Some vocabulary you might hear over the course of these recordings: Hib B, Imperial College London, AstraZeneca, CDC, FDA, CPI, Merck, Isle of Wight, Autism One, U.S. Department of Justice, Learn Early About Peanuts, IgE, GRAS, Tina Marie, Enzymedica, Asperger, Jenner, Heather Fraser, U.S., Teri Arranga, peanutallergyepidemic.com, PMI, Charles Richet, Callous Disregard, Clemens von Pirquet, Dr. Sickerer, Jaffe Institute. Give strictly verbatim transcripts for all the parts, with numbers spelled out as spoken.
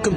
Welcome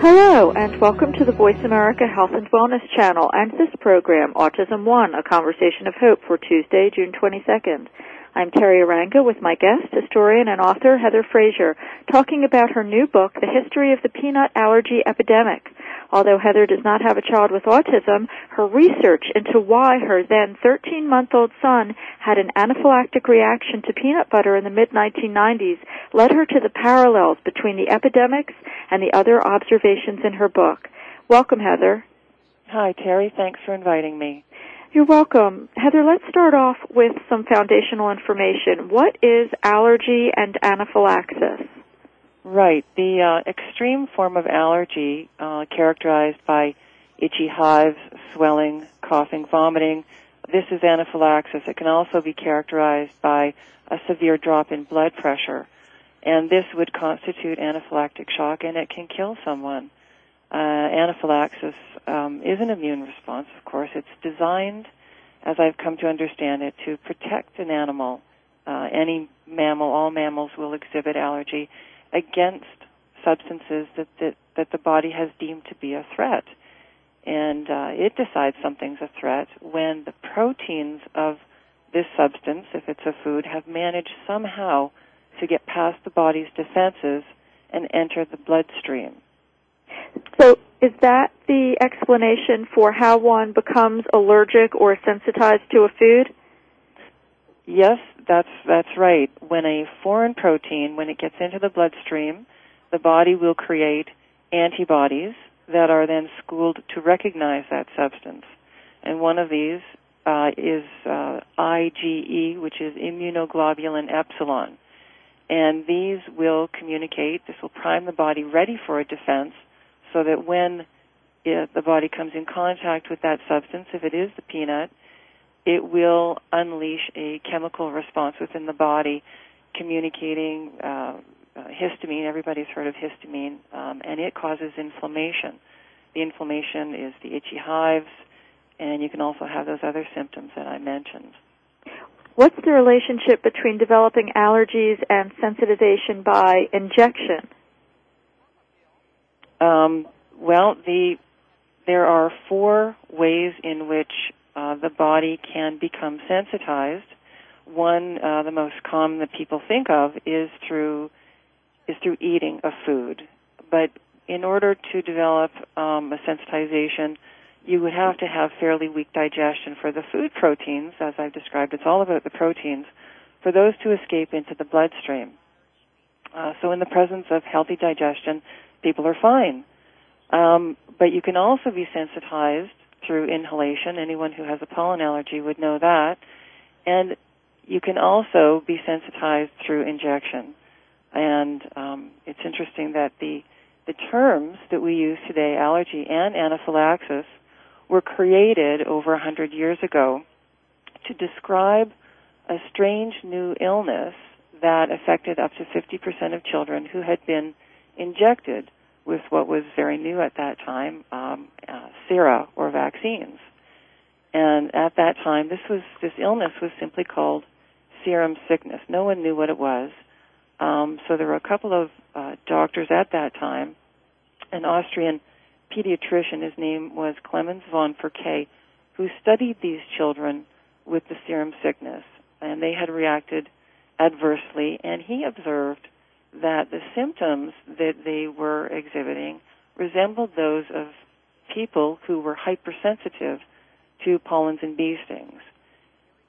Hello, and welcome to the Voice America Health and Wellness Channel and this program, Autism One, a Conversation of Hope, for Tuesday, June twenty-second. I'm Teri Arranga with my guest, historian and author Heather Fraser, talking about her new book, The History of the Peanut Allergy Epidemic. Although Heather does not have a child with autism, her research into why her then thirteen-month-old son had an anaphylactic reaction to peanut butter in the mid nineteen nineties led her to the parallels between the epidemics and the other observations in her book. Welcome, Heather. Hi, Teri. Thanks for inviting me. You're welcome. Heather, let's start off with some foundational information. What is allergy and anaphylaxis? Right. The uh, extreme form of allergy uh, characterized by itchy hives, swelling, coughing, vomiting, this is anaphylaxis. It can also be characterized by a severe drop in blood pressure, and this would constitute anaphylactic shock, and it can kill someone. Uh, anaphylaxis um, is an immune response, of course. It's designed, as I've come to understand it, to protect an animal. Uh, any mammal, all mammals will exhibit allergy against substances that, that, that the body has deemed to be a threat. And uh, it decides something's a threat when the proteins of this substance, if it's a food, have managed somehow to get past the body's defenses and enter the bloodstream. So is that the explanation for how one becomes allergic or sensitized to a food? Yes, that's that's right. When a foreign protein, when it gets into the bloodstream, the body will create antibodies that are then schooled to recognize that substance. And one of these uh, is uh, IgE, which is immunoglobulin epsilon. And these will communicate, this will prime the body ready for a defense, so that when it, the body comes in contact with that substance, if it is the peanut, it will unleash a chemical response within the body, communicating uh, uh, histamine. Everybody's heard of histamine, um, and it causes inflammation. The inflammation is the itchy hives, and you can also have those other symptoms that I mentioned. What's the relationship between developing allergies and sensitization by injection? Um, well, the, there are four ways in which uh, the body can become sensitized. One, uh, the most common that people think of is through is through eating a food. But in order to develop um, a sensitization, you would have to have fairly weak digestion for the food proteins, as I've described. It's all about the proteins, for those to escape into the bloodstream. Uh, so in the presence of healthy digestion, people are fine. Um, but you can also be sensitized through inhalation. Anyone who has a pollen allergy would know that. And you can also be sensitized through injection. And um, it's interesting that the, the terms that we use today, allergy and anaphylaxis, were created over one hundred years ago to describe a strange new illness that affected up to fifty percent of children who had been injected with what was very new at that time, um, uh, sera or vaccines. And at that time, this was this illness was simply called serum sickness. No one knew what it was. Um, so there were a couple of uh, doctors at that time. An Austrian pediatrician, his name was Clemens von Pirquet, who studied these children with the serum sickness, and they had reacted adversely, and he observed that the symptoms that they were exhibiting resembled those of people who were hypersensitive to pollens and bee stings.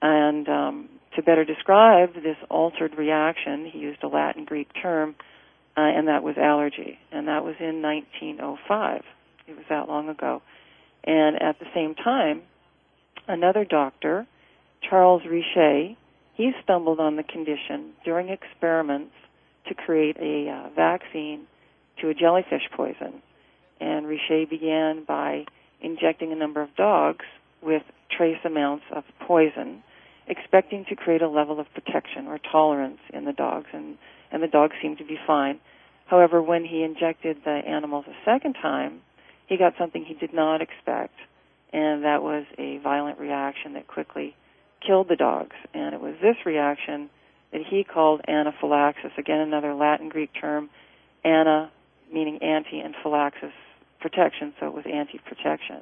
And um, to better describe this altered reaction, he used a Latin Greek term, uh, and that was allergy. And that was in nineteen oh five. It was that long ago. And at the same time, another doctor, Charles Richet, he stumbled on the condition during experiments to create a uh, vaccine to a jellyfish poison. And Richet began by injecting a number of dogs with trace amounts of poison, expecting to create a level of protection or tolerance in the dogs, and, and the dogs seemed to be fine. However, when he injected the animals a second time, he got something he did not expect, and that was a violent reaction that quickly killed the dogs. And it was this reaction that he called anaphylaxis, again another Latin Greek term, ana meaning anti and phylaxis protection, so it was anti-protection.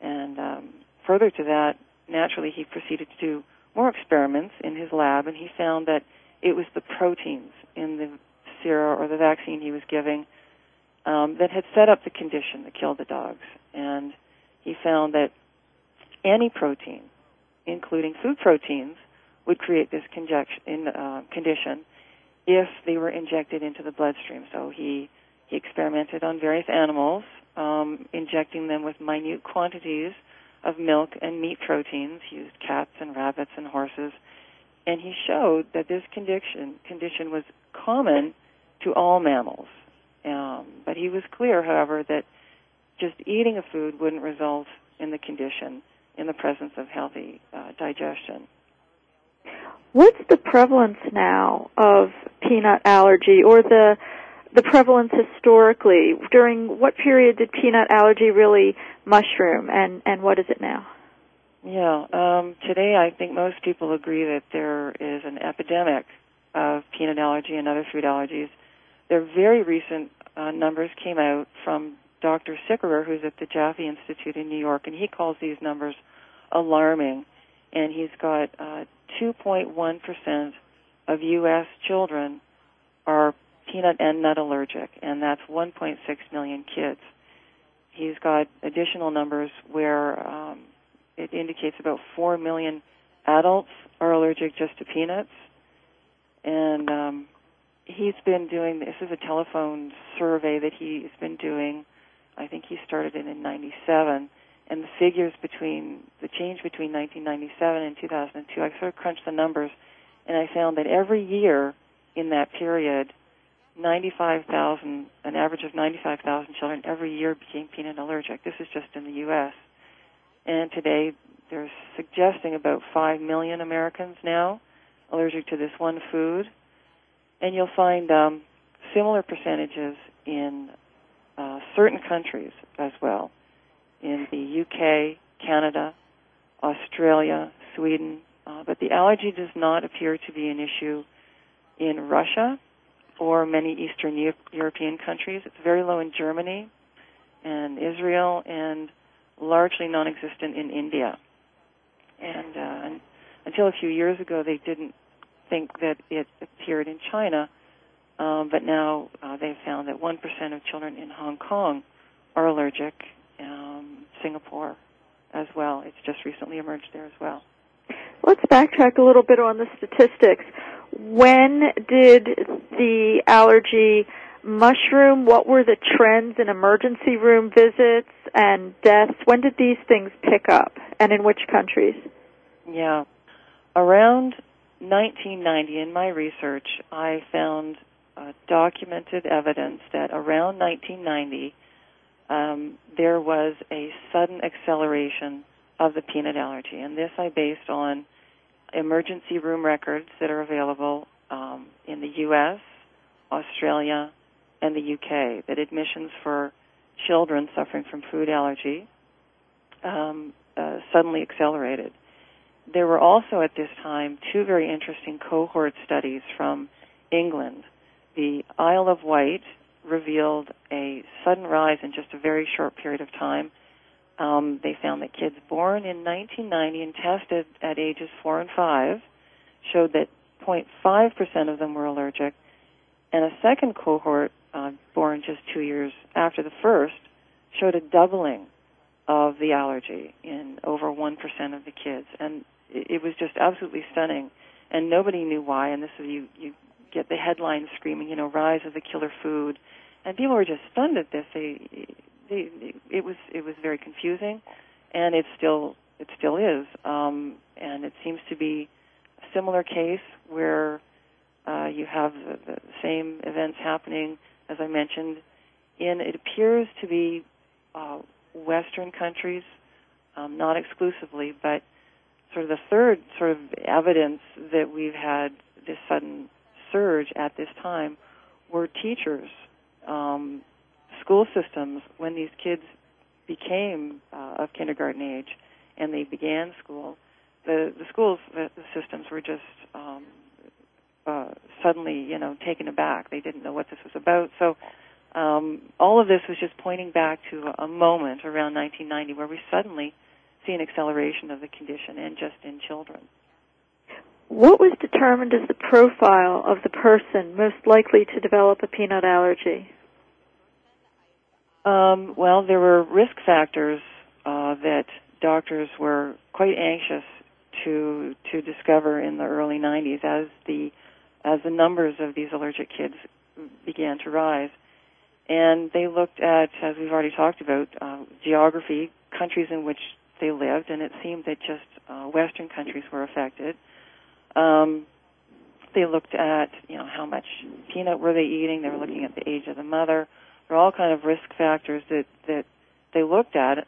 And um, further to that, naturally he proceeded to do more experiments in his lab, and he found that it was the proteins in the sera or the vaccine he was giving um, that had set up the condition that killed the dogs. And he found that any protein, including food proteins, would create this in, uh, condition if they were injected into the bloodstream. So he, he experimented on various animals, um, injecting them with minute quantities of milk and meat proteins. He used cats and rabbits and horses, and he showed that this condition condition was common to all mammals. Um, but he was clear, however, that just eating a food wouldn't result in the condition in the presence of healthy uh, digestion. What's the prevalence now of peanut allergy, or the the prevalence historically? During what period did peanut allergy really mushroom, and, and what is it now? Yeah, um, today I think most people agree that there is an epidemic of peanut allergy and other food allergies. Their very recent uh, numbers came out from Doctor Sickerer, who's at the Jaffe Institute in New York, and he calls these numbers alarming. And he's got uh, two point one percent of U S children are peanut and nut allergic, and that's one point six million kids. He's got additional numbers where um, it indicates about four million adults are allergic just to peanuts. And um, he's been doing, this is a telephone survey that he's been doing. I think he started it in ninety-seven. And the figures between, the change between nineteen ninety-seven and two thousand two, I sort of crunched the numbers, and I found that every year in that period, ninety-five thousand, an average of ninety-five thousand children every year became peanut allergic. This is just in the U S. And today they're suggesting about five million Americans now allergic to this one food. And you'll find um, similar percentages in uh, certain countries as well. In the U K, Canada, Australia, Sweden. Uh, but the allergy does not appear to be an issue in Russia or many Eastern Euro- European countries. It's very low in Germany and Israel, and largely non-existent in India. And, uh, and until a few years ago, they didn't think that it appeared in China. Um, but now uh, they've found that one percent of children in Hong Kong are allergic. Um, Singapore as well. It's just recently emerged there as well. Let's backtrack a little bit on the statistics. When did the allergy mushroom? What were the trends in emergency room visits and deaths? When did these things pick up, and in which countries? Yeah. Around nineteen ninety, in my research, I found uh, documented evidence that around nineteen ninety, Um, there was a sudden acceleration of the peanut allergy, and this I based on emergency room records that are available um, in the U S, Australia, and the U K, that admissions for children suffering from food allergy um, uh, suddenly accelerated. There were also at this time two very interesting cohort studies from England. The Isle of Wight revealed a sudden rise in just a very short period of time. Um, they found that kids born in nineteen ninety and tested at ages four and five showed that zero point five percent of them were allergic, and a second cohort uh, born just two years after the first showed a doubling of the allergy in over one percent of the kids. And it was just absolutely stunning, and nobody knew why. And this is, you, you get the headlines screaming, you know, rise of the killer food, and people were just stunned at this. They, they, it was it was very confusing, and it still it still is. Um, and it seems to be a similar case where uh, you have the, the same events happening, as I mentioned, in it appears to be uh, Western countries, um, not exclusively, but sort of the third sort of evidence that we've had this sudden surge at this time were teachers, um, school systems, when these kids became uh, of kindergarten age and they began school, the, the schools, the, the systems were just um, uh, suddenly, you know, taken aback. They didn't know what this was about. So um, all of this was just pointing back to a moment around nineteen ninety where we suddenly see an acceleration of the condition, and just in children. What was determined as the profile of the person most likely to develop a peanut allergy? Um, well, there were risk factors uh, that doctors were quite anxious to to discover in the early nineties as the as the numbers of these allergic kids began to rise. And they looked at, as we've already talked about, uh, geography, countries in which they lived, and it seemed that just uh, Western countries were affected. Um, they looked at, you know, how much peanut were they eating. They were looking at the age of the mother. There are all kind of risk factors that, that they looked at,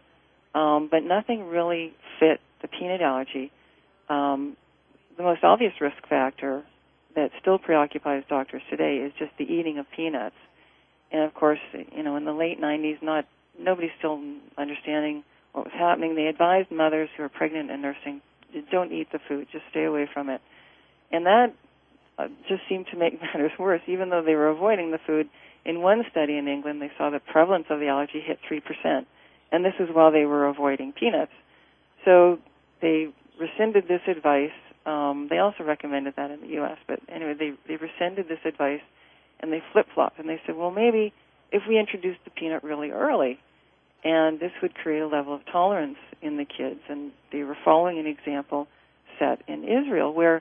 um, but nothing really fit the peanut allergy. Um, the most obvious risk factor that still preoccupies doctors today is just the eating of peanuts. And, of course, you know, in the late nineties, not nobody's still understanding what was happening. They advised mothers who are pregnant and nursing, don't eat the food, just stay away from it. And that uh, just seemed to make matters worse, even though they were avoiding the food. In one study in England, they saw the prevalence of the allergy hit three percent, and this is while they were avoiding peanuts. So they rescinded this advice. Um, they also recommended that in the U S, but anyway, they, they rescinded this advice, and they flip-flopped, and they said, well, maybe if we introduced the peanut really early, and this would create a level of tolerance in the kids. And they were following an example set in Israel where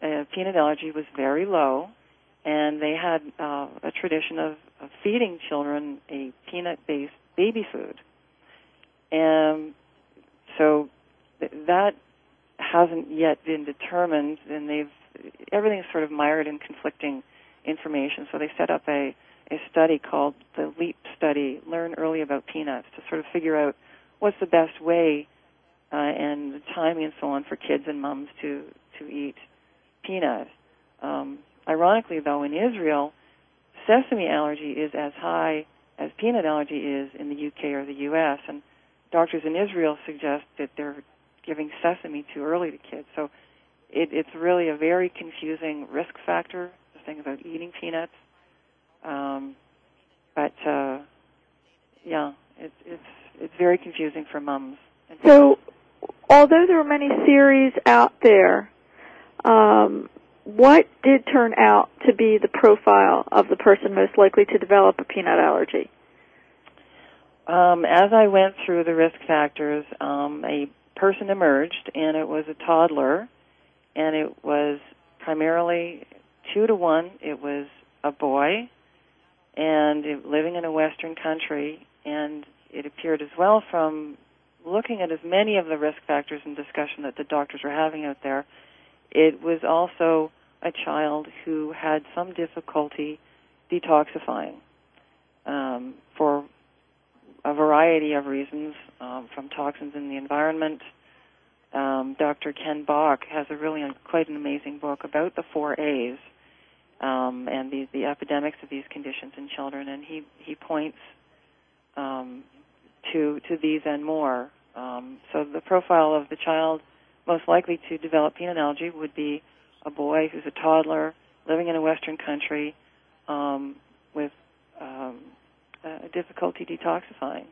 uh, peanut allergy was very low, and they had uh, a tradition of, of feeding children a peanut-based baby food. And so th- that hasn't yet been determined, and they've everything's sort of mired in conflicting information. So they set up a a study called the LEAP study, Learn Early About Peanuts, to sort of figure out what's the best way uh, and the timing and so on for kids and moms to, to eat peanuts. Um, ironically, though, in Israel, sesame allergy is as high as peanut allergy is in the U K or the U S, and doctors in Israel suggest that they're giving sesame too early to kids. So it, it's really a very confusing risk factor, the thing about eating peanuts. Um, but, uh, yeah, it, it's it's very confusing for mums. So, although there were many theories out there, um, what did turn out to be the profile of the person most likely to develop a peanut allergy? Um, as I went through the risk factors, um, a person emerged, and it was a toddler, and it was primarily two to one. It was a boy, and living in a Western country, and it appeared as well from looking at as many of the risk factors and discussion that the doctors were having out there, it was also a child who had some difficulty detoxifying um, for a variety of reasons, um, from toxins in the environment. Um, Doctor Ken Bach has a really quite an amazing book about the four A's. Um, and the, the epidemics of these conditions in children, and he he points um, to to these and more. Um, so the profile of the child most likely to develop peanut allergy would be a boy who's a toddler living in a Western country um, with um, uh, difficulty detoxifying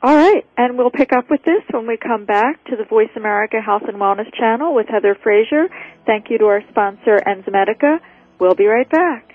All right, and we'll pick up with this when we come back to the Voice America Health and Wellness Channel with Heather Fraser. Thank you to our sponsor, Enzymedica. We'll be right back.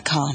com.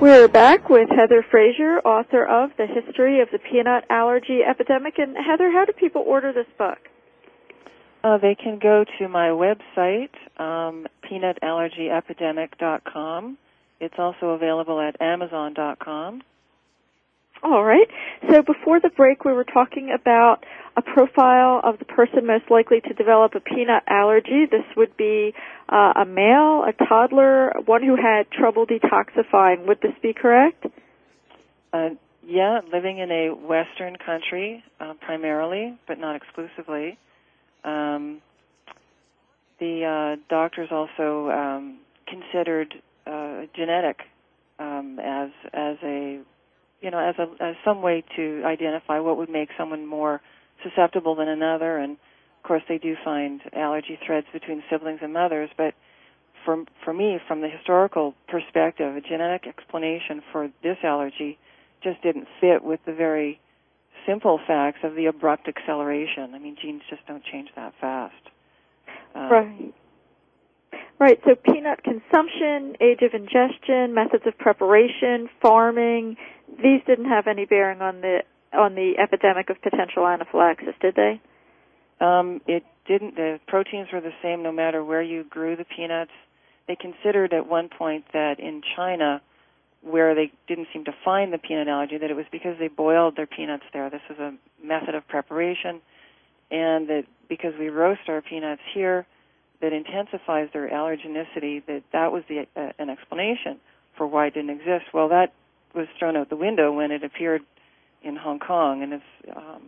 We're back with Heather Fraser, author of The History of the Peanut Allergy Epidemic. And Heather, how do people order this book? Uh, they can go to my website, um, peanut allergy epidemic dot com. It's also available at amazon dot com. All right. So before the break, we were talking about a profile of the person most likely to develop a peanut allergy. This would be uh, a male, a toddler, one who had trouble detoxifying. Would this be correct? Uh, yeah, living in a Western country uh, primarily, but not exclusively. Um, the uh, doctors also um, considered uh, genetic um, as as a you know, as a as some way to identify what would make someone more susceptible than another. And of course they do find allergy threads between siblings and mothers, but for for me, from the historical perspective, a genetic explanation for this allergy just didn't fit with the very simple facts of the abrupt acceleration. I mean, genes just don't change that fast. Um, right. Right, so peanut consumption, age of ingestion, methods of preparation, farming, these didn't have any bearing on the on the epidemic of potential anaphylaxis, did they? Um, it didn't. The proteins were the same no matter where you grew the peanuts. They considered at one point that in China, where they didn't seem to find the peanut allergy, that it was because they boiled their peanuts there. This is a method of preparation, and that because we roast our peanuts here, that intensifies their allergenicity, that that was the, uh, an explanation for why it didn't exist. Well, that was thrown out the window when it appeared in Hong Kong, and it's, um,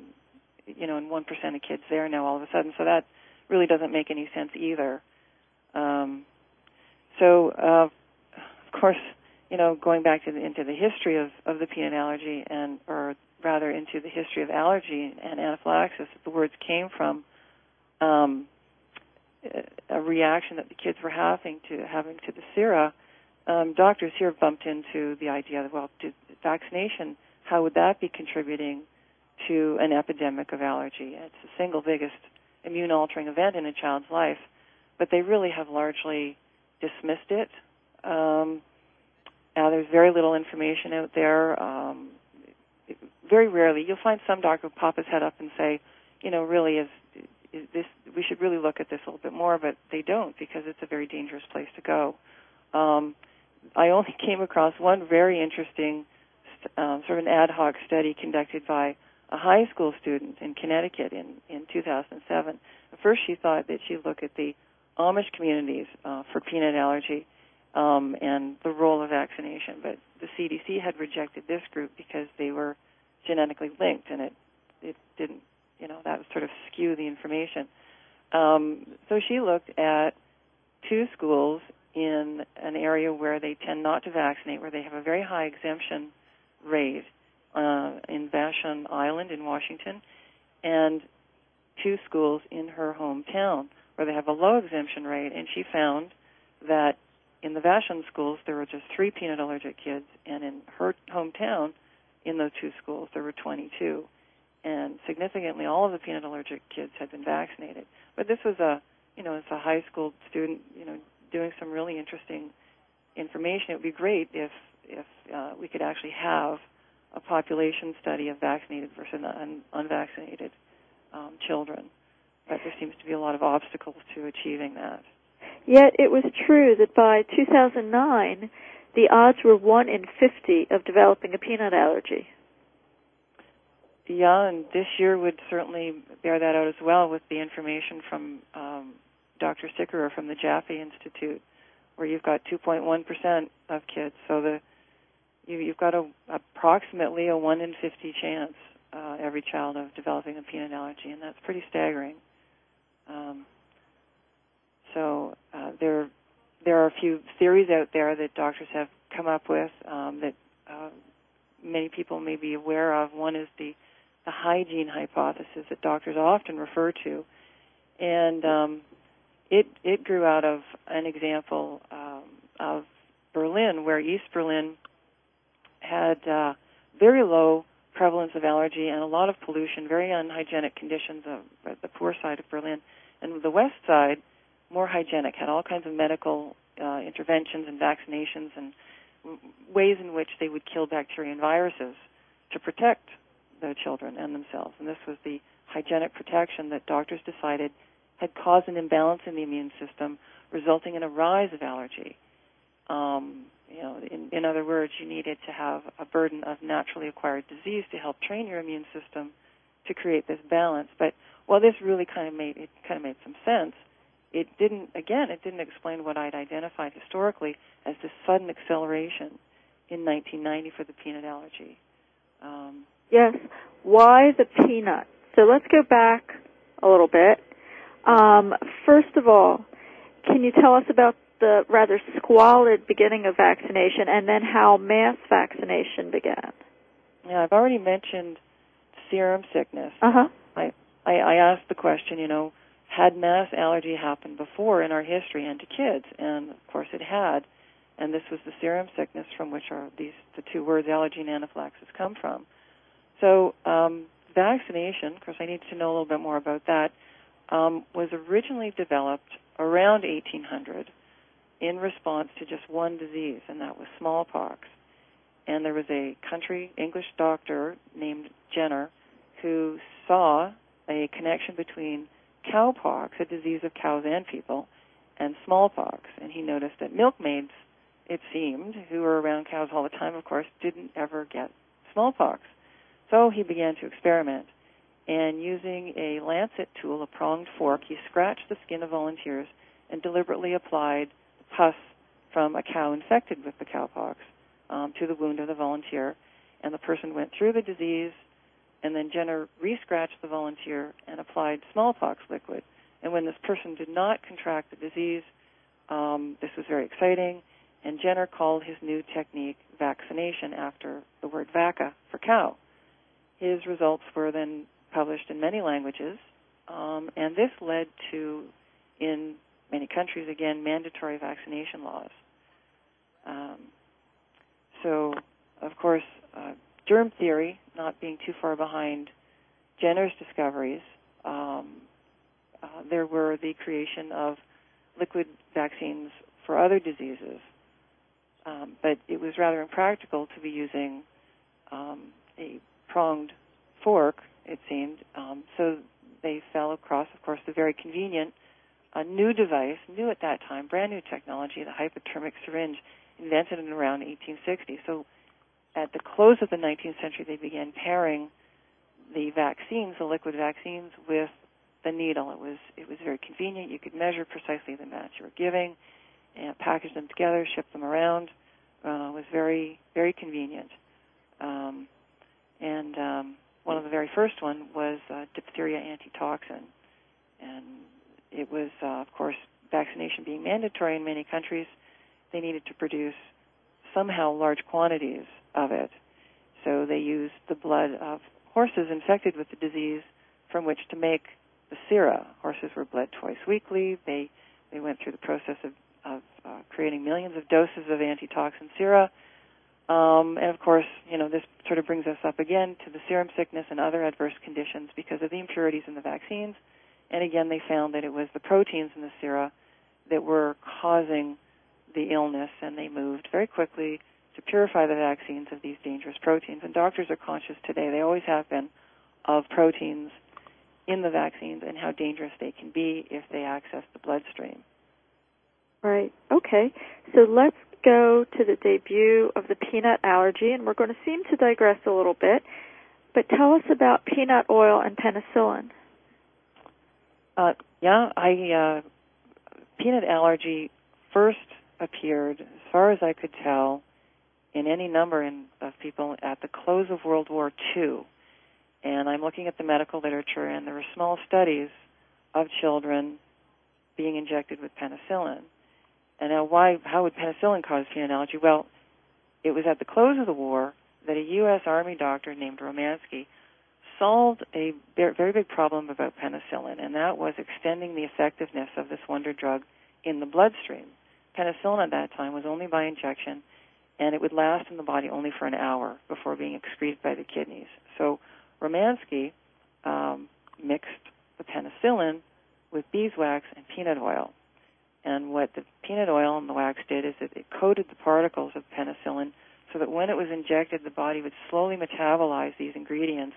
you know, and one percent of kids there now all of a sudden, so that really doesn't make any sense either. Um, so, uh, of course, you know, going back to the, into the history of, of the peanut allergy, and or rather into the history of allergy and anaphylaxis that the words came from, um, a reaction that the kids were having to having to the sera, um, doctors here bumped into the idea that, well, did vaccination, how would that be contributing to an epidemic of allergy? It's the single biggest immune-altering event in a child's life, but they really have largely dismissed it. Um, now, there's very little information out there. Um, very rarely, you'll find some doctor who pop his head up and say, you know, really, is, is this? We should really look at this a little bit more, but they don't because it's a very dangerous place to go. Um, I only came across one very interesting um, sort of an ad hoc study conducted by a high school student in Connecticut in, in two thousand seven. At first she thought that she'd look at the Amish communities uh, for peanut allergy um, and the role of vaccination, but the C D C had rejected this group because they were genetically linked, and it, it didn't, you know, that would sort of skew the information. Um, so she looked at two schools in an area where they tend not to vaccinate, where they have a very high exemption rate, Uh, in Vashon Island in Washington, and two schools in her hometown where they have a low exemption rate. And she found that in the Vashon schools there were just three peanut allergic kids, and in her hometown, in those two schools, there were twenty-two. And significantly, all of the peanut allergic kids had been vaccinated. But this was a, you know, it's a high school student, you know, doing some really interesting information. It would be great if if uh, we could actually have a population study of vaccinated versus un- unvaccinated um, children. But there seems to be a lot of obstacles to achieving that. Yet it was true that by two thousand nine, the odds were one in fifty of developing a peanut allergy. Yeah, and this year would certainly bear that out as well with the information from um, Doctor Sickerer from the Jaffe Institute, where you've got two point one percent of kids. So the You've got a, approximately a one in fifty chance, uh, every child, of developing a peanut allergy, and that's pretty staggering. Um, so uh, there, there are a few theories out there that doctors have come up with um, that uh, many people may be aware of. One is the, the hygiene hypothesis that doctors often refer to, and um, it, it grew out of an example um, of Berlin, where East Berlin had uh, very low prevalence of allergy and a lot of pollution, very unhygienic conditions of, at the poor side of Berlin. And the west side, more hygienic, had all kinds of medical uh, interventions and vaccinations and w- ways in which they would kill bacteria and viruses to protect the children and themselves. And this was the hygienic protection that doctors decided had caused an imbalance in the immune system, resulting in a rise of allergy. Um, You know, in, in other words, you needed to have a burden of naturally acquired disease to help train your immune system to create this balance. But while this really kind of made it kind of made some sense, it didn't. Again, it didn't explain what I'd identified historically as this sudden acceleration in nineteen ninety for the peanut allergy. Um, yes. Why the peanut? So let's go back a little bit. Um, first of all, can you tell us about the rather squalid beginning of vaccination and then how mass vaccination began? Yeah, I've already mentioned serum sickness. Uh-huh. I, I, I asked the question, you know, had mass allergy happened before in our history and to kids? And, of course, it had. And this was the serum sickness from which are these the two words allergy and anaphylaxis come from. So um, vaccination, of course, I need to know a little bit more about that, um, was originally developed around eighteen hundred in response to just one disease, and that was smallpox. And there was a country English doctor named Jenner who saw a connection between cowpox, a disease of cows and people, and smallpox. And he noticed that milkmaids, it seemed, who were around cows all the time, of course, didn't ever get smallpox. So he began to experiment. And using a lancet tool, a pronged fork, he scratched the skin of volunteers and deliberately applied pus from a cow infected with the cowpox um, to the wound of the volunteer, and the person went through the disease, and then Jenner re-scratched the volunteer and applied smallpox liquid. And when this person did not contract the disease, um, this was very exciting, and Jenner called his new technique vaccination after the word vaca for cow. His results were then published in many languages, Um, and this led to, in many countries, again, mandatory vaccination laws. Um, so, of course, uh, germ theory, not being too far behind Jenner's discoveries, um, uh, there were the creation of liquid vaccines for other diseases. Um, but it was rather impractical to be using um, a pronged fork, it seemed. Um, so they fell across, of course, the very convenient uh, new device, new at that time, brand new technology, the hypodermic syringe, invented in around eighteen sixty. So at the close of the nineteenth century, they began pairing the vaccines, the liquid vaccines, with the needle. It was it was very convenient. You could measure precisely the amount you were giving, and package them together, ship them around. Uh, it was very, very convenient. Um, and um, one of the very first one was uh, diphtheria antitoxin. And it was, uh, of course, vaccination being mandatory in many countries, they needed to produce somehow large quantities of it. So they used the blood of horses infected with the disease from which to make the sera. Horses were bled twice weekly. They, they went through the process of of uh, creating millions of doses of antitoxin sera. Um, and, of course, you know, this sort of brings us up again to the serum sickness and other adverse conditions because of the impurities in the vaccines. And, again, they found that it was the proteins in the sera that were causing the illness, and they moved very quickly to purify the vaccines of these dangerous proteins. And doctors are conscious today, they always have been, of proteins in the vaccines and how dangerous they can be if they access the bloodstream. Right. Okay. So let's go to the debut of the peanut allergy, and we're going to seem to digress a little bit, but tell us about peanut oil and penicillin. Uh, yeah, I uh, peanut allergy first appeared, as far as I could tell, in any number in, of people at the close of World War Two. And I'm looking at the medical literature, and there were small studies of children being injected with penicillin. And now why, how would penicillin cause peanut allergy? Well, it was at the close of the war that a U S Army doctor named Romansky solved a very big problem about penicillin, and that was extending the effectiveness of this wonder drug in the bloodstream. Penicillin at that time was only by injection, and it would last in the body only for an hour before being excreted by the kidneys. So Romansky um, mixed the penicillin with beeswax and peanut oil. And what the peanut oil and the wax did is that it coated the particles of penicillin so that when it was injected, the body would slowly metabolize these ingredients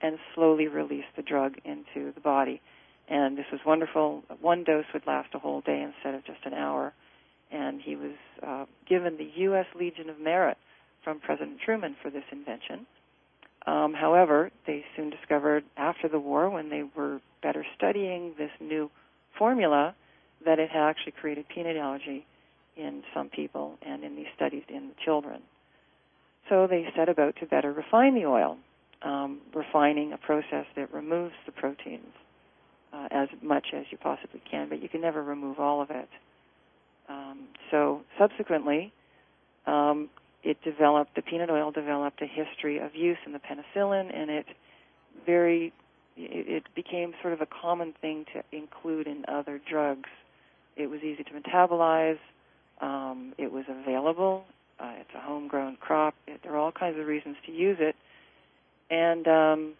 and slowly release the drug into the body. And this was wonderful. One dose would last a whole day instead of just an hour. And he was uh, given the U S Legion of Merit from President Truman for this invention. Um, however, they soon discovered after the war, when they were better studying this new formula, that it had actually created peanut allergy in some people and in these studies in the children. So they set about to better refine the oil, um, refining a process that removes the proteins uh, as much as you possibly can, but you can never remove all of it. Um, so subsequently, um, it developed, the peanut oil developed a history of use in the penicillin, and it very, it became sort of a common thing to include in other drugs. It was easy to metabolize. Um, it was available. Uh, it's a homegrown crop. It, there are all kinds of reasons to use it. And um,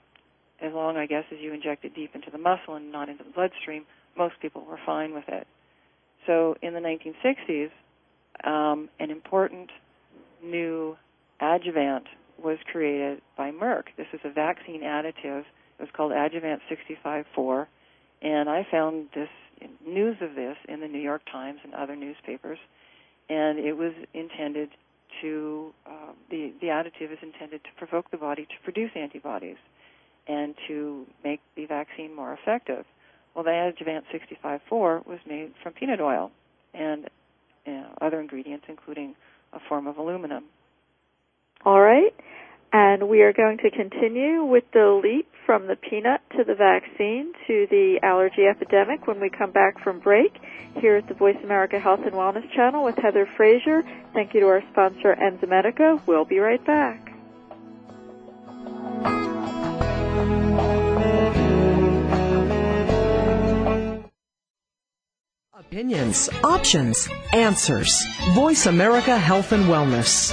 as long, I guess, as you inject it deep into the muscle and not into the bloodstream, most people were fine with it. So in the nineteen sixties, um, an important new adjuvant was created by Merck. This is a vaccine additive. It was called Adjuvant sixty-five four, and I found this news of this in the New York Times and other newspapers, and it was intended to, uh, the, the additive is intended to provoke the body to produce antibodies and to make the vaccine more effective. Well, the Adjuvant sixty-five four was made from peanut oil and you know, other ingredients, including a form of aluminum. All right. And we are going to continue with the leap from the peanut to the vaccine to the allergy epidemic when we come back from break here at the Voice America Health and Wellness Channel with Heather Fraser. Thank you to our sponsor, Enzymedica. We'll be right back. Opinions, options, answers. Voice America Health and Wellness.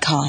com.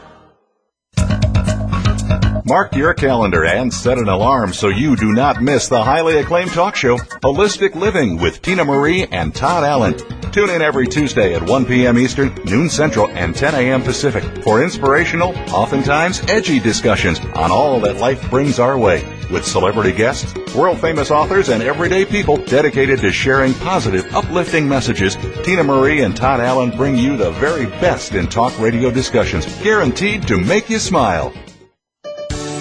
Mark your calendar and set an alarm so you do not miss the highly acclaimed talk show, Holistic Living with Tina Marie and Todd Allen. Tune in every Tuesday at one p.m. Eastern, noon Central, and ten a.m. Pacific for inspirational, oftentimes edgy discussions on all that life brings our way with celebrity guests, world-famous authors, and everyday people dedicated to sharing positive, uplifting messages. Tina Marie and Todd Allen bring you the very best in talk radio discussions, guaranteed to make you smile.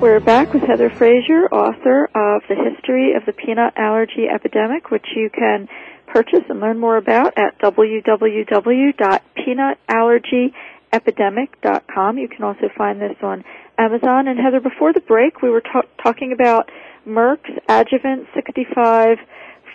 We're back with Heather Fraser, author of The History of the Peanut Allergy Epidemic, which you can purchase and learn more about at w w w dot peanut allergy epidemic dot com. You can also find this on Amazon. And Heather, before the break, we were ta- talking about Merck's Adjuvant sixty-five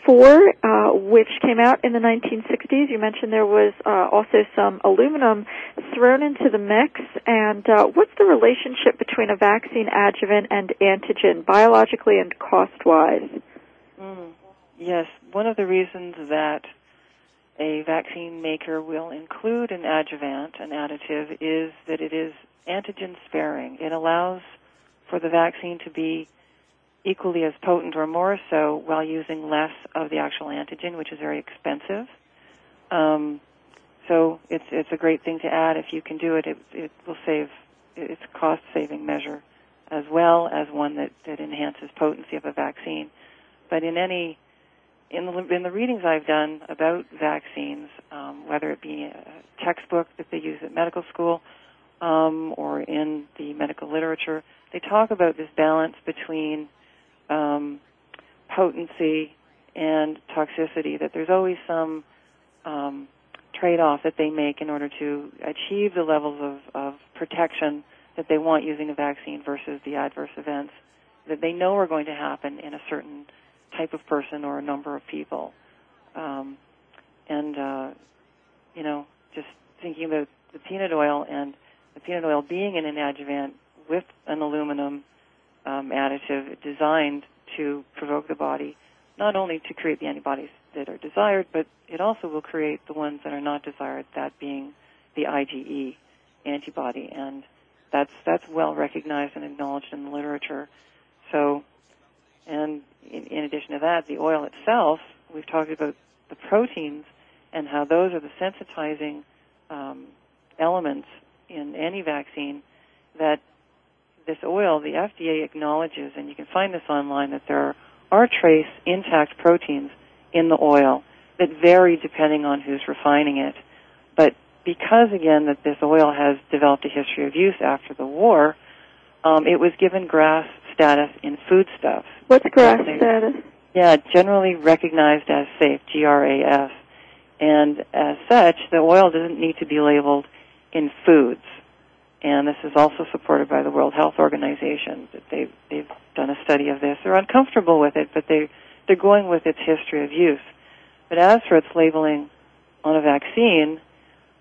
four, uh, which came out in the nineteen sixties. You mentioned there was uh, also some aluminum thrown into the mix, and uh, what's the relationship between a vaccine adjuvant and antigen, biologically and cost-wise? Mm, yes, one of the reasons that a vaccine maker will include an adjuvant, an additive, is that it is antigen-sparing. It allows for the vaccine to be equally as potent or more so while using less of the actual antigen, which is very expensive. Um, So it's it's a great thing to add. If you can do it, it, it will save. It's a cost-saving measure as well as one that, that enhances potency of a vaccine. But in any in the, in the readings I've done about vaccines, um, whether it be a textbook that they use at medical school um, or in the medical literature, they talk about this balance between um, potency and toxicity, that there's always some um, trade-off that they make in order to achieve the levels of, of protection that they want using a vaccine versus the adverse events that they know are going to happen in a certain type of person or a number of people. Um, and, uh, you know, just thinking about the peanut oil and the peanut oil being in an adjuvant with an aluminum um, additive designed to provoke the body, not only to create the antibodies that are desired, but it also will create the ones that are not desired, that being the IgE antibody, and that's that's well recognized and acknowledged in the literature. So, and in, in addition to that, the oil itself, we've talked about the proteins and how those are the sensitizing um, elements in any vaccine, that this oil, the F D A acknowledges, and you can find this online, that there are, are trace intact proteins in the oil that vary depending on who's refining it, but because, again, that this oil has developed a history of use after the war, um, it was given grass status in foodstuffs. What's grass status? Yeah, generally recognized as safe, G R A S. And as such, the oil doesn't need to be labeled in foods. And this is also supported by the World Health Organization. They've, they've done a study of this. They're uncomfortable with it, but they, they're going with its history of use. But as for its labeling on a vaccine,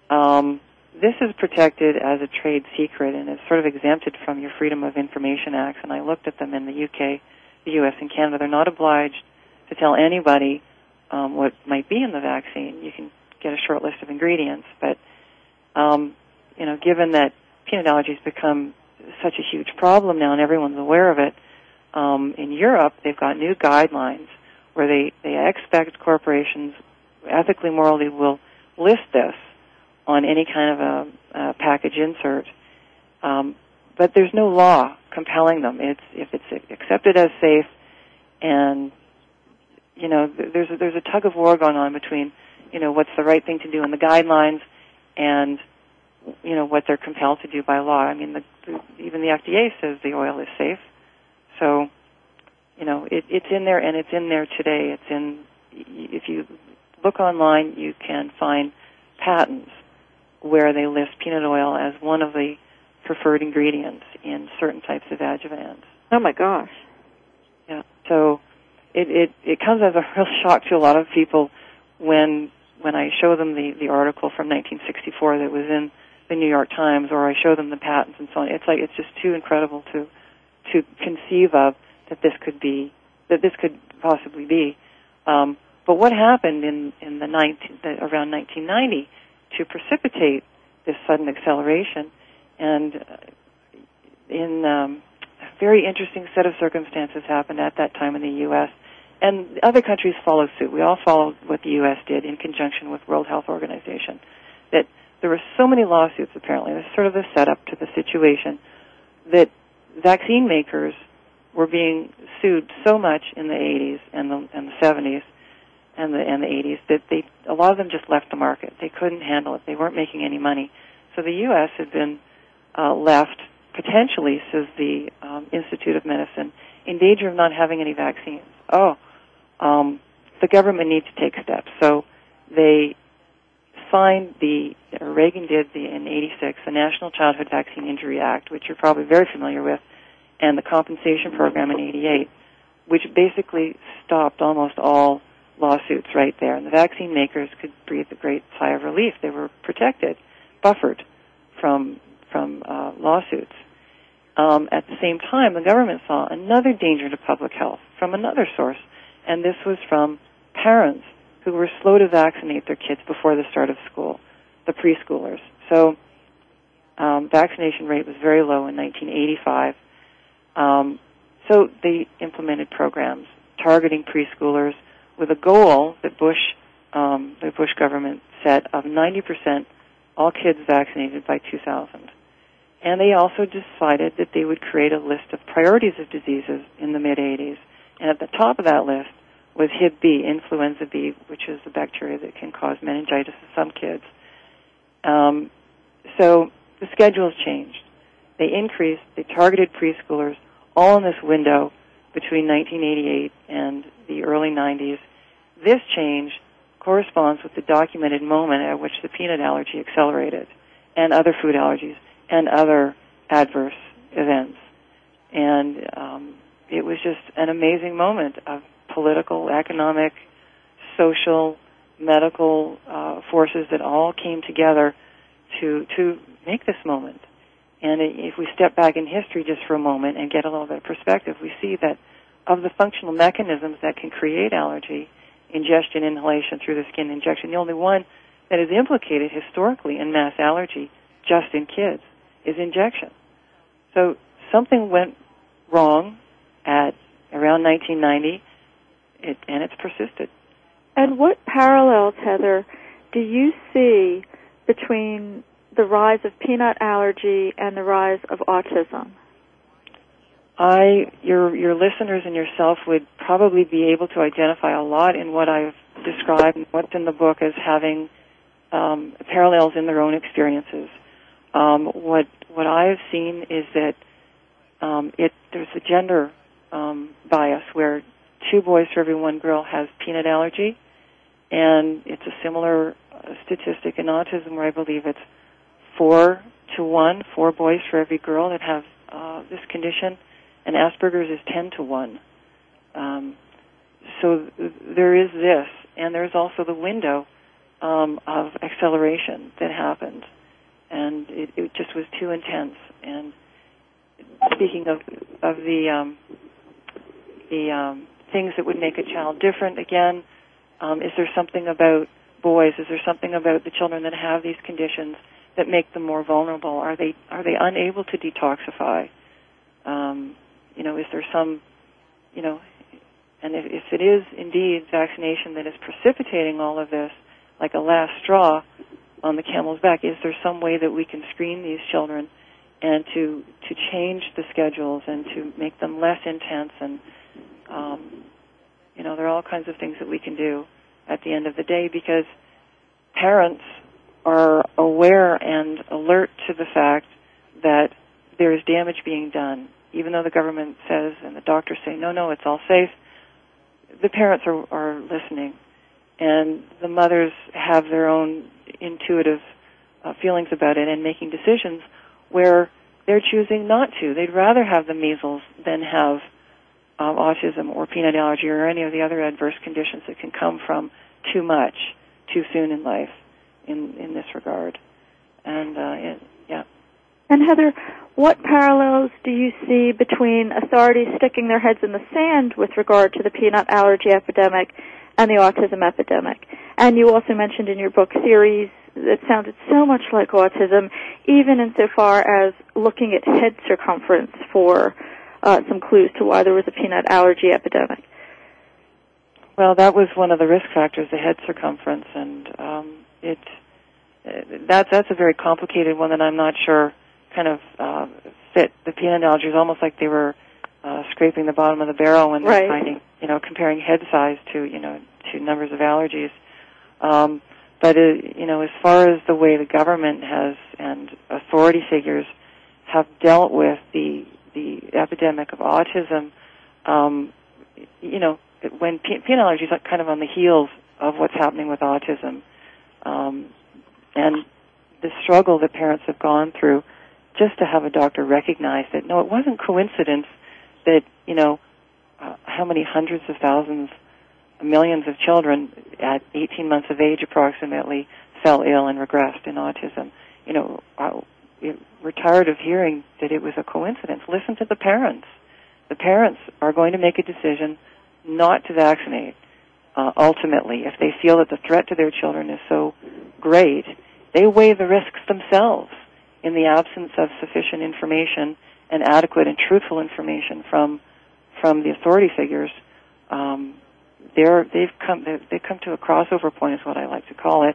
um, this is protected as a trade secret, and it's sort of exempted from your Freedom of Information Acts. And I looked at them in the U K, the U S, and Canada. They're not obliged to tell anybody um, what might be in the vaccine. You can get a short list of ingredients. But, um, you know, given that peanut allergies become such a huge problem now, and everyone's aware of it. Um, in Europe, they've got new guidelines where they, they expect corporations, ethically, morally, will list this on any kind of a, a package insert. Um, but there's no law compelling them. It's if it's accepted as safe, and you know, there's a, there's a tug of war going on between, you know, what's the right thing to do in the guidelines, and you know, what they're compelled to do by law. I mean, the, the, even the F D A says the oil is safe. So, you know, it, it's in there, and it's in there today. It's in, if you look online, you can find patents where they list peanut oil as one of the preferred ingredients in certain types of adjuvants. Oh, my gosh. Yeah. So it, it, it comes as a real shock to a lot of people when when I show them the, the article from nineteen sixty-four that was in the New York Times, or I show them the patents and so on. It's like it's just too incredible to to conceive of that this could be that this could possibly be. Um, but what happened in in the, nineteen, the around nineteen ninety to precipitate this sudden acceleration? And in um, a very interesting set of circumstances happened at that time in the U S and other countries follow suit. We all followed what the U S did in conjunction with World Health Organization. That there were so many lawsuits, apparently. It was sort of the setup to the situation that vaccine makers were being sued so much in the eighties and the, and the seventies and the, and the eighties that they, a lot of them just left the market. They couldn't handle it. They weren't making any money. So the U S had been uh, left, potentially, says the um, Institute of Medicine, in danger of not having any vaccines. Oh, Um, the government needs to take steps. So they signed the, or Reagan did the, in eighty-six, the National Childhood Vaccine Injury Act, which you're probably very familiar with, and the compensation program in eighty-eight, which basically stopped almost all lawsuits right there. And the vaccine makers could breathe a great sigh of relief. They were protected, buffered from, from uh, lawsuits. Um, at the same time, the government saw another danger to public health from another source. And this was from parents who were slow to vaccinate their kids before the start of school, the preschoolers. So um, vaccination rate was very low in nineteen eighty-five. Um, so they implemented programs targeting preschoolers with a goal that Bush, um, the Bush government set of ninety percent all kids vaccinated by two thousand. And they also decided that they would create a list of priorities of diseases in the mid-eighties. And at the top of that list was Hib B, influenza B, which is the bacteria that can cause meningitis in some kids. Um, so the schedules changed. They increased, they targeted preschoolers all in this window between nineteen eighty-eight and the early nineties. This change corresponds with the documented moment at which the peanut allergy accelerated, and other food allergies and other adverse events. And um, it was just an amazing moment of political, economic, social, medical uh, forces that all came together to to make this moment. And if we step back in history just for a moment and get a little bit of perspective, we see that of the functional mechanisms that can create allergy, ingestion, inhalation through the skin, injection, the only one that is implicated historically in mass allergy just in kids is injection. So something went wrong at around nineteen ninety, it, and it's persisted. And what parallels, Heather, do you see between the rise of peanut allergy and the rise of autism? I, your, your listeners and yourself would probably be able to identify a lot in what I've described and what's in the book as having um, parallels in their own experiences. Um, what what I've seen is that um, it there's a gender um, bias where two boys for every one girl has peanut allergy, and it's a similar statistic in autism where I believe it's four to one, four boys for every girl that have uh, this condition, and Asperger's is ten to one. Um, so th- there is this, and there's also the window um, of acceleration that happened, and it, it just was too intense. And speaking of of the um, the um, things that would make a child different, again, um, is there something about boys? Is there something about the children that have these conditions that make them more vulnerable? Are they are they unable to detoxify? Um, you know, is there some, you know, and if, if it is indeed vaccination that is precipitating all of this, like a last straw on the camel's back, is there some way that we can screen these children and to to change the schedules and to make them less intense? And, um, you know, there are all kinds of things that we can do at the end of the day, because parents are aware and alert to the fact that there is damage being done. Even though the government says and the doctors say, no, no, it's all safe, the parents are, are listening. And the mothers have their own intuitive uh, feelings about it and making decisions where they're choosing not to. They'd rather have the measles than have um, autism or peanut allergy or any of the other adverse conditions that can come from too much too soon in life in, in this regard. And, uh, it, yeah. And, Heather, what parallels do you see between authorities sticking their heads in the sand with regard to the peanut allergy epidemic and the autism epidemic? And you also mentioned in your book series that sounded so much like autism, even insofar as looking at head circumference for uh, some clues to why there was a peanut allergy epidemic. Well, that was one of the risk factors, the head circumference, and um, it that, that's a very complicated one that I'm not sure kind of uh, fit the peanut allergies, almost like they were uh, scraping the bottom of the barrel when they're right. finding, you know, comparing head size to, you know, to numbers of allergies. Um, but, it, you know, as far as the way the government has and authority figures have dealt with the the epidemic of autism, um, you know, when pe- peanut allergies are kind of on the heels of what's happening with autism, um, and the struggle that parents have gone through just to have a doctor recognize that, no, it wasn't coincidence that, you know, uh, how many hundreds of thousands, millions of children at eighteen months of age approximately fell ill and regressed in autism. You know, I, it, we're tired of hearing that it was a coincidence. Listen to the parents. The parents are going to make a decision not to vaccinate, uh, ultimately. If they feel that the threat to their children is so great, they weigh the risks themselves. In the absence of sufficient information and adequate and truthful information from from the authority figures, um, they're, they've come they've come to a crossover point, is what I like to call it,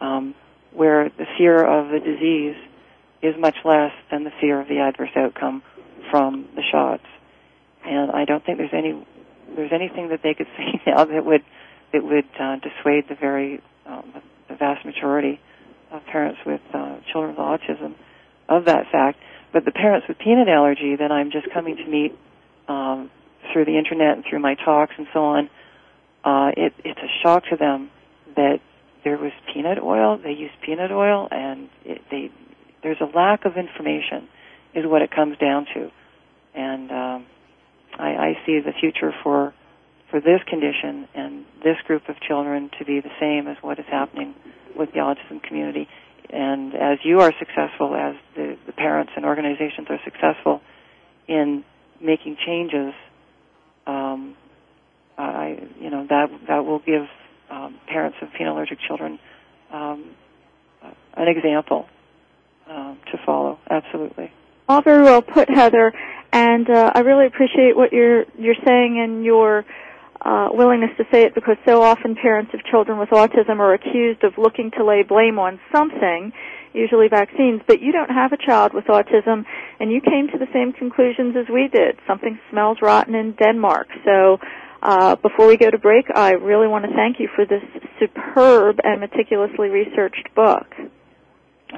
um, where the fear of the disease is much less than the fear of the adverse outcome from the shots. And I don't think there's any there's anything that they could say now that would that would uh, dissuade the very um, the vast majority of parents with uh, children with autism of that fact. But the parents with peanut allergy that I'm just coming to meet um, through the internet and through my talks and so on, uh, it, it's a shock to them that there was peanut oil, they used peanut oil, and it, they, there's a lack of information is what it comes down to. And um, I, I see the future for, for this condition and this group of children to be the same as what is happening with the autism community. And as you are successful, as the, the parents and organizations are successful in making changes, um, I, you know, that that will give um, parents of peanut allergic children um, an example uh, to follow. Absolutely. All very well put, Heather. And uh, I really appreciate what you're you're saying and your Uh, willingness to say it, because so often parents of children with autism are accused of looking to lay blame on something, usually vaccines, but you don't have a child with autism, and you came to the same conclusions as we did. Something smells rotten in Denmark. So uh, before we go to break, I really want to thank you for this superb and meticulously researched book.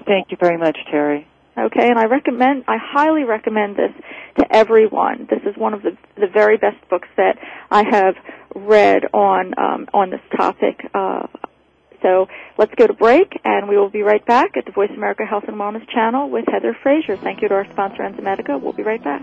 Thank you very much, Teri. Okay, and I recommend, I highly recommend this to everyone. This is one of the, the very best books that I have read on um, on this topic. Uh, so let's go to break, and we will be right back at the Voice America Health and Wellness Channel with Heather Fraser. Thank you to our sponsor, Enzymedica. We'll be right back.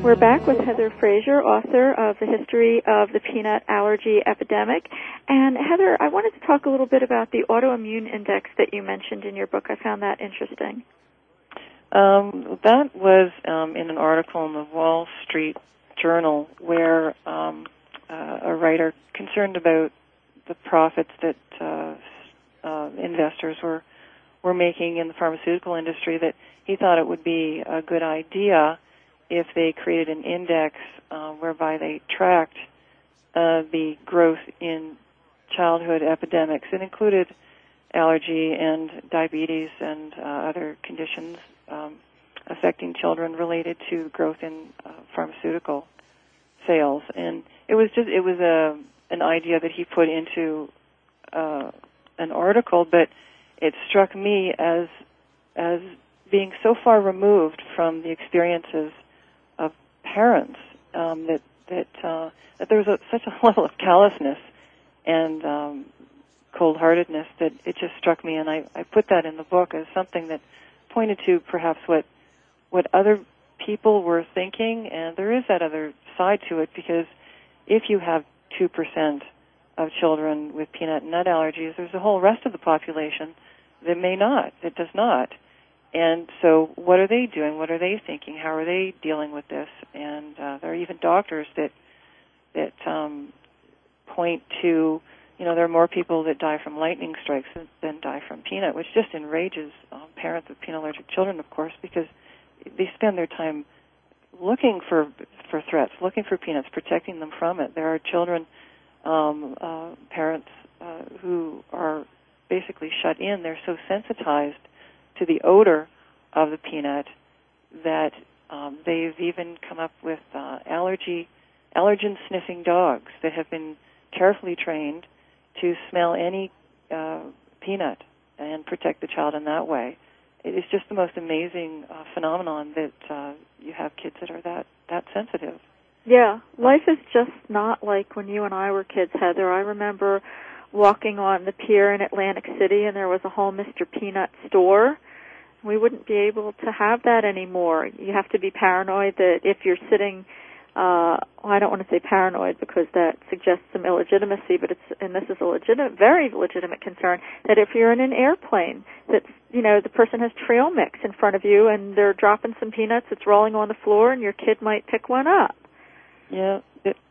We're back with Heather Fraser, author of The History of the Peanut Allergy Epidemic. And Heather, I wanted to talk a little bit about the autoimmune index that you mentioned in your book. I found that interesting. Um, that was um, in an article in the Wall Street Journal where um, uh, a writer concerned about the profits that uh, uh, investors were, were making in the pharmaceutical industry, that he thought it would be a good idea if they created an index uh, whereby they tracked uh, the growth in childhood epidemics. It included allergy and diabetes and uh, other conditions um, affecting children related to growth in uh, pharmaceutical sales. And it was just it was a an idea that he put into uh, an article, but it struck me as as being so far removed from the experiences of parents um, that that uh, that there was a, such a level of callousness and um, cold-heartedness that it just struck me, and I, I put that in the book as something that pointed to perhaps what what other people were thinking, and there is that other side to it, because if you have two percent of children with peanut and nut allergies, there's the whole rest of the population that may not, that does not. And so what are they doing? What are they thinking? How are they dealing with this? And uh, there are even doctors that that um, point to, you know, there are more people that die from lightning strikes than die from peanut, which just enrages um, parents of peanut allergic children, of course, because they spend their time looking for, for threats, looking for peanuts, protecting them from it. There are children, um, uh, parents uh, who are basically shut in. They're so sensitized to the odor of the peanut that Um, they've even come up with uh, allergy allergen-sniffing dogs that have been carefully trained to smell any uh, peanut and protect the child in that way. It's just the most amazing uh, phenomenon that uh, you have kids that are that, that sensitive. Yeah, life is just not like when you and I were kids, Heather. I remember walking on the pier in Atlantic City, and there was a whole Mister Peanut store. We wouldn't be able to have that anymore. You have to be paranoid that if you're sitting, uh, well, I don't want to say paranoid because that suggests some illegitimacy, but it's, and this is a legitimate, very legitimate concern, that if you're in an airplane, that, you know, the person has trail mix in front of you and they're dropping some peanuts, it's rolling on the floor, and your kid might pick one up. Yeah,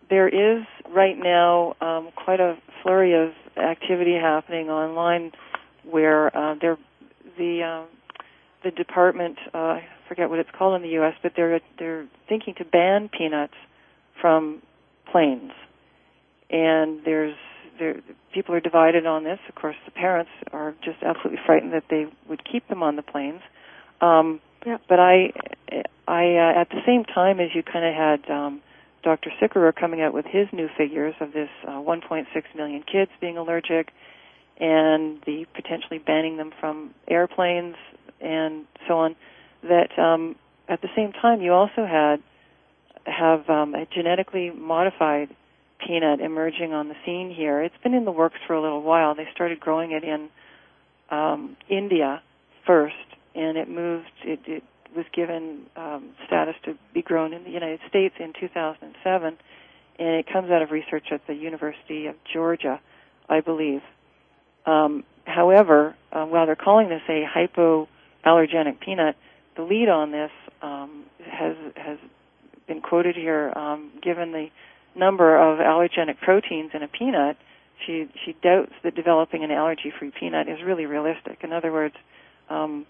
there is right now um, quite a flurry of activity happening online where uh, they're, the um, the department, uh, I forget what it's called in the U S, but they're they're thinking to ban peanuts from planes. And there's there people are divided on this. Of course, the parents are just absolutely frightened that they would keep them on the planes. Um, yeah. But I, I uh, at the same time as you kind of had um, Doctor Sickerer coming out with his new figures of this uh, one point six million kids being allergic and the potentially banning them from airplanes and so on, that um, at the same time you also had have um, a genetically modified peanut emerging on the scene here. It's been in the works for a little while. They started growing it in um, India first, and it moved, it, it was given um, status to be grown in the United States in two thousand seven, and it comes out of research at the University of Georgia, I believe. Um, however, uh, while they're calling this a hypo allergenic peanut, the lead on this um, has has been quoted here. Um, given the number of allergenic proteins in a peanut, she she doubts that developing an allergy-free peanut is really realistic. In other words, um,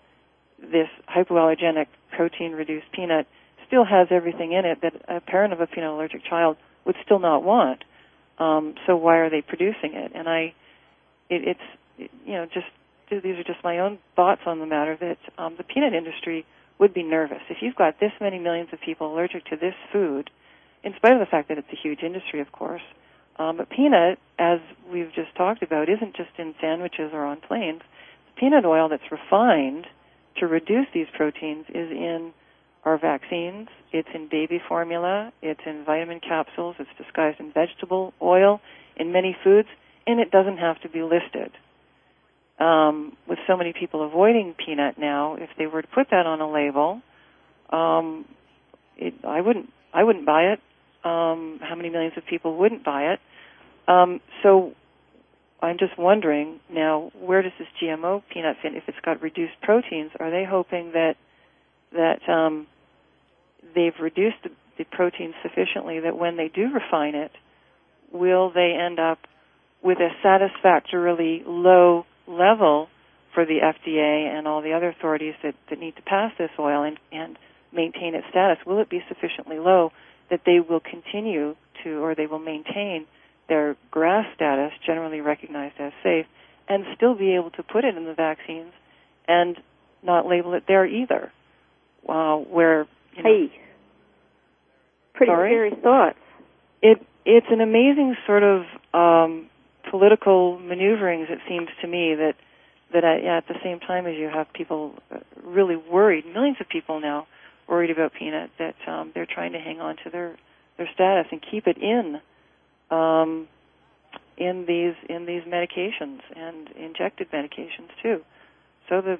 this hypoallergenic protein-reduced peanut still has everything in it that a parent of a peanut allergic child would still not want. Um, so why are they producing it? And I, it, it's you know just. These are just my own thoughts on the matter, that um, the peanut industry would be nervous. If you've got this many millions of people allergic to this food, in spite of the fact that it's a huge industry, of course, um, but peanut, as we've just talked about, isn't just in sandwiches or on planes. The peanut oil that's refined to reduce these proteins is in our vaccines, it's in baby formula, it's in vitamin capsules, it's disguised in vegetable oil, in many foods, and it doesn't have to be listed. Um, with so many people avoiding peanut now, if they were to put that on a label, um, it, I wouldn't. I wouldn't buy it. Um, how many millions of people wouldn't buy it? Um, so I'm just wondering now, where does this G M O peanut fit? If it's got reduced proteins, are they hoping that that um, they've reduced the, the protein sufficiently that when they do refine it, will they end up with a satisfactorily low level for the F D A and all the other authorities that, that need to pass this oil and, and maintain its status? Will it be sufficiently low that they will continue to, or they will maintain their GRAS status, generally recognized as safe, and still be able to put it in the vaccines and not label it there either? Uh, where, you know, hey, pretty sorry? Scary thoughts. It, it's an amazing sort of um, political maneuverings, it seems to me, that that at the same time as you have people really worried, millions of people now worried about peanut, that um, they're trying to hang on to their, their status and keep it in um, in these in these medications and injected medications too. So the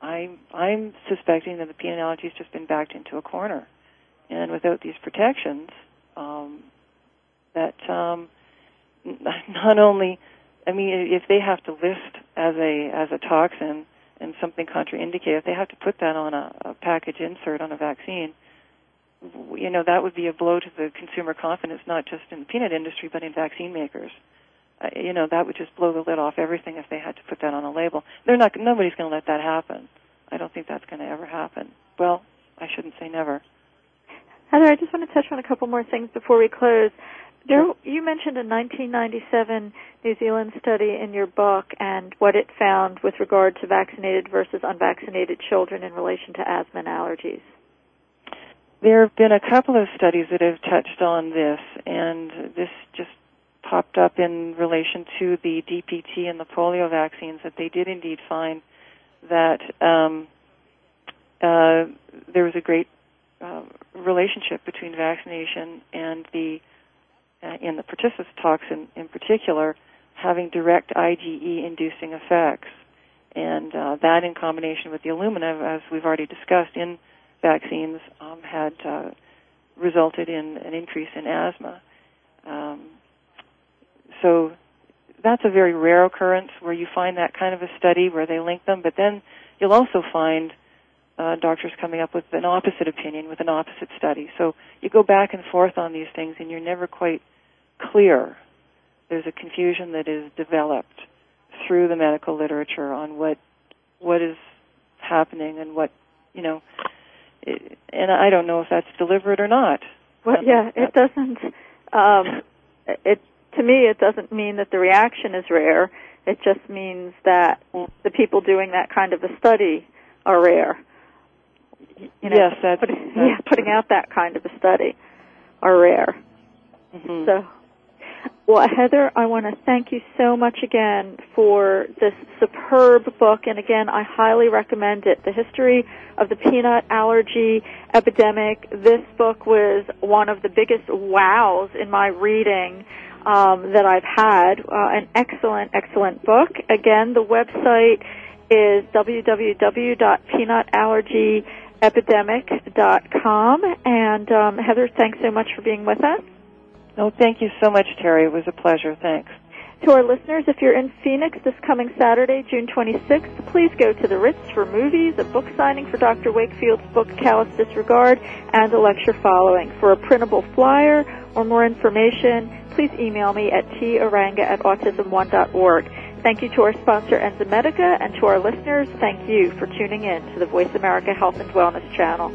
I'm I'm suspecting that the peanut allergy has just been backed into a corner, and without these protections, um, that um, not only, I mean, if they have to list as a as a toxin and something contraindicated, if they have to put that on a, a package insert on a vaccine, you know, that would be a blow to the consumer confidence, not just in the peanut industry, but in vaccine makers. Uh, you know, that would just blow the lid off everything if they had to put that on a label. They're not. Nobody's going to let that happen. I don't think that's going to ever happen. Well, I shouldn't say never. Heather, I just want to touch on a couple more things before we close. There, you mentioned a nineteen ninety-seven New Zealand study in your book and what it found with regard to vaccinated versus unvaccinated children in relation to asthma and allergies. There have been a couple of studies that have touched on this, and this just popped up in relation to the D P T and the polio vaccines, that they did indeed find that um, uh, there was a great uh, relationship between vaccination and the uh, and the pertussis toxin in particular having direct IgE-inducing effects. And uh, that in combination with the alumina, as we've already discussed, in vaccines um, had uh, resulted in an increase in asthma. Um, so that's a very rare occurrence where you find that kind of a study where they link them, but then you'll also find uh, doctors coming up with an opposite opinion, with an opposite study. So you go back and forth on these things, and you're never quite clear. There's a confusion that is developed through the medical literature on what what is happening and what, you know, it, and I don't know if that's deliberate or not. Well, yeah, it doesn't, um, it to me it doesn't mean that the reaction is rare. It just means that the people doing that kind of a study are rare. You know, yes, that's, putting, that's yeah, putting out that kind of a study are rare. Mm-hmm. So, well, Heather, I want to thank you so much again for this superb book. And again, I highly recommend it, The History of the Peanut Allergy Epidemic. This book was one of the biggest wows in my reading um, that I've had. Uh, an excellent, excellent book. Again, the website is w w w dot peanut allergy epidemic dot com. And um, Heather, thanks so much for being with us. Oh, thank you so much, Teri. It was a pleasure. Thanks. To our listeners, if you're in Phoenix this coming Saturday, June twenty-sixth, please go to the Ritz for movies, a book signing for Doctor Wakefield's book, Callous Disregard, and a lecture following. For a printable flyer or more information, please email me at t arranga at autism one dot org. Thank you to our sponsor, Enzymedica, and to our listeners, thank you for tuning in to the Voice America Health and Wellness Channel.